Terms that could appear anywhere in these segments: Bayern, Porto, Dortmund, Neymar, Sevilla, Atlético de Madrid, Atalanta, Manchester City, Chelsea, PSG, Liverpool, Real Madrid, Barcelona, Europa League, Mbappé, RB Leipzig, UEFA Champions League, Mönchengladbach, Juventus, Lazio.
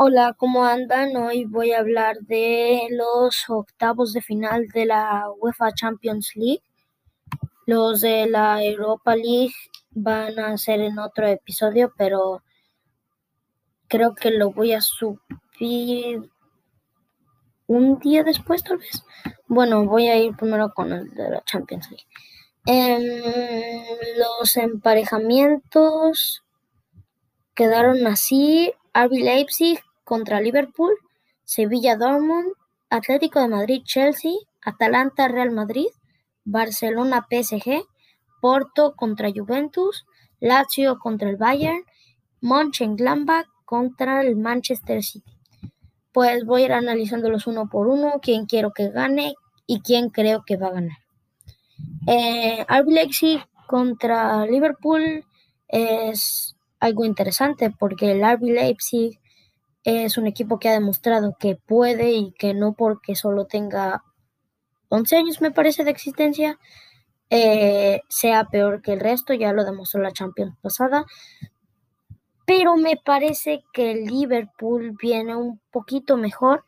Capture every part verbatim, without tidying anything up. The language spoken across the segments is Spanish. Hola, ¿cómo andan? Hoy voy a hablar de los octavos de final de la UEFA Champions League. Los de la Europa League van a ser en otro episodio, pero creo que lo voy a subir un día después, tal vez. Bueno, voy a ir primero con el de la Champions League. Eh, los emparejamientos quedaron así: R B Leipzig contra Liverpool, Sevilla Dortmund, Atlético de Madrid Chelsea, Atalanta Real Madrid, Barcelona P S G, Porto contra Juventus, Lazio contra el Bayern, Mönchengladbach contra el Manchester City. Pues voy a ir analizándolos uno por uno, quién quiero que gane y quién creo que va a ganar. Eh, R B Leipzig contra Liverpool es algo interesante porque el R B Leipzig es un equipo que ha demostrado que puede y que no porque solo tenga once años, me parece, de existencia, eh, sea peor que el resto. Ya lo demostró la Champions pasada, pero me parece que el Liverpool viene un poquito mejor,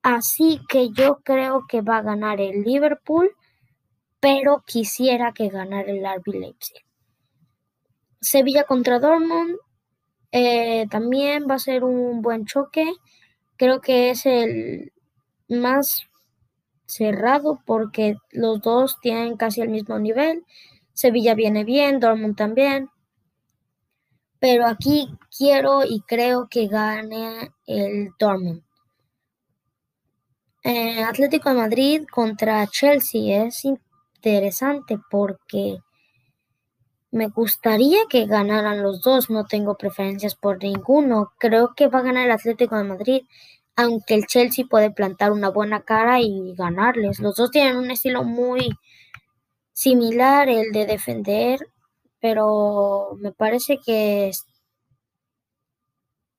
así que yo creo que va a ganar el Liverpool, pero quisiera que ganara el R B Leipzig. Sevilla contra Dortmund eh, también va a ser un buen choque. Creo que es el más cerrado porque los dos tienen casi el mismo nivel. Sevilla viene bien, Dortmund también. Pero aquí quiero y creo que gane el Dortmund. Eh, Atlético de Madrid contra Chelsea es interesante porque me gustaría que ganaran los dos, no tengo preferencias por ninguno. Creo que va a ganar el Atlético de Madrid, aunque el Chelsea puede plantar una buena cara y ganarles. Los dos tienen un estilo muy similar, el de defender, pero me parece que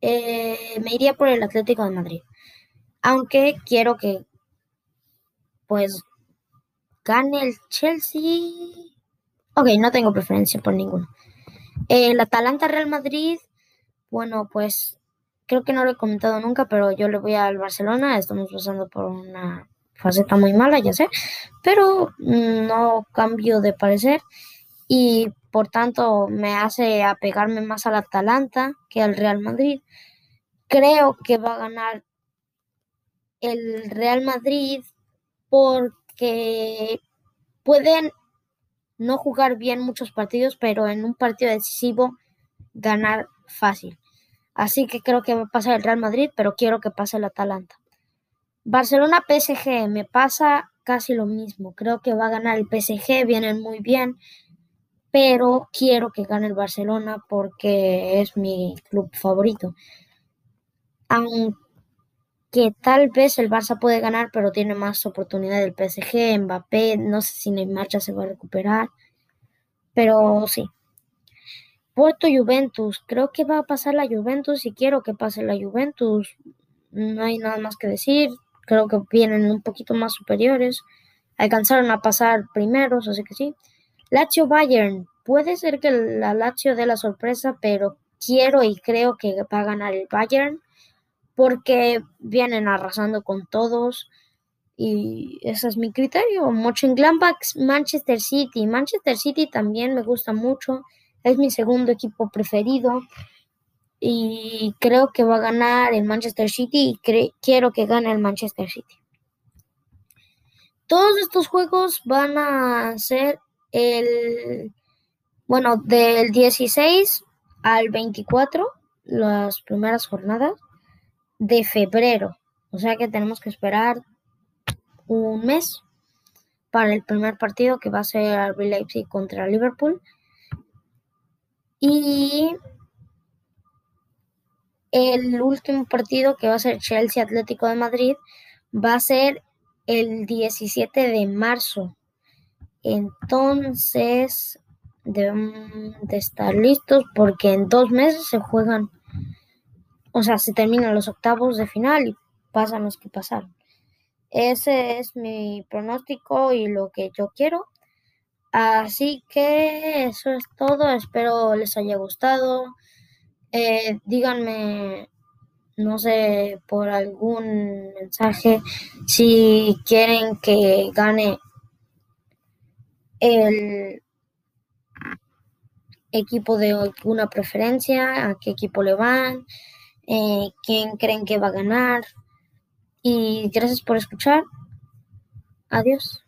eh, me iría por el Atlético de Madrid. Aunque quiero que pues gane el Chelsea. Ok, no tengo preferencia por ninguno. El Atalanta-Real Madrid, bueno, pues creo que no lo he comentado nunca, pero yo le voy al Barcelona. Estamos pasando por una faceta muy mala, ya sé, pero no cambio de parecer y por tanto me hace apegarme más al Atalanta que al Real Madrid. Creo que va a ganar el Real Madrid porque pueden no jugar bien muchos partidos, pero en un partido decisivo ganar fácil. Así que creo que va a pasar el Real Madrid, pero quiero que pase el Atalanta. Barcelona-P S G me pasa casi lo mismo. Creo que va a ganar el P S G, vienen muy bien, pero quiero que gane el Barcelona porque es mi club favorito. Aunque tal vez el Barça puede ganar, pero tiene más oportunidad el P S G, Mbappé, no sé si Neymar ya se va a recuperar, pero sí. Porto-Juventus, creo que va a pasar la Juventus y quiero que pase la Juventus, no hay nada más que decir, creo que vienen un poquito más superiores, alcanzaron a pasar primeros, así que sí. Lazio-Bayern, puede ser que la Lazio dé la sorpresa, pero quiero y creo que va a ganar el Bayern, porque vienen arrasando con todos y ese es mi criterio. Mönchengladbach, Manchester City. Manchester City también me gusta mucho, es mi segundo equipo preferido y creo que va a ganar el Manchester City y cre- quiero que gane el Manchester City. Todos estos juegos van a ser el, bueno, del dieciséis al veinticuatro, las primeras jornadas de febrero, o sea que tenemos que esperar un mes para el primer partido que va a ser R B Leipzig contra Liverpool y el último partido que va a ser Chelsea Atlético de Madrid va a ser el diecisiete de marzo. Entonces debemos de estar listos porque en dos meses se juegan. O sea, se terminan los octavos de final y pasan los que pasaron. Ese es mi pronóstico y lo que yo quiero. Así que eso es todo. Espero les haya gustado. Eh, díganme no sé, por algún mensaje, si quieren que gane el equipo de alguna preferencia, a qué equipo le van, eh, quién creen que va a ganar. Y gracias por escuchar. Adiós.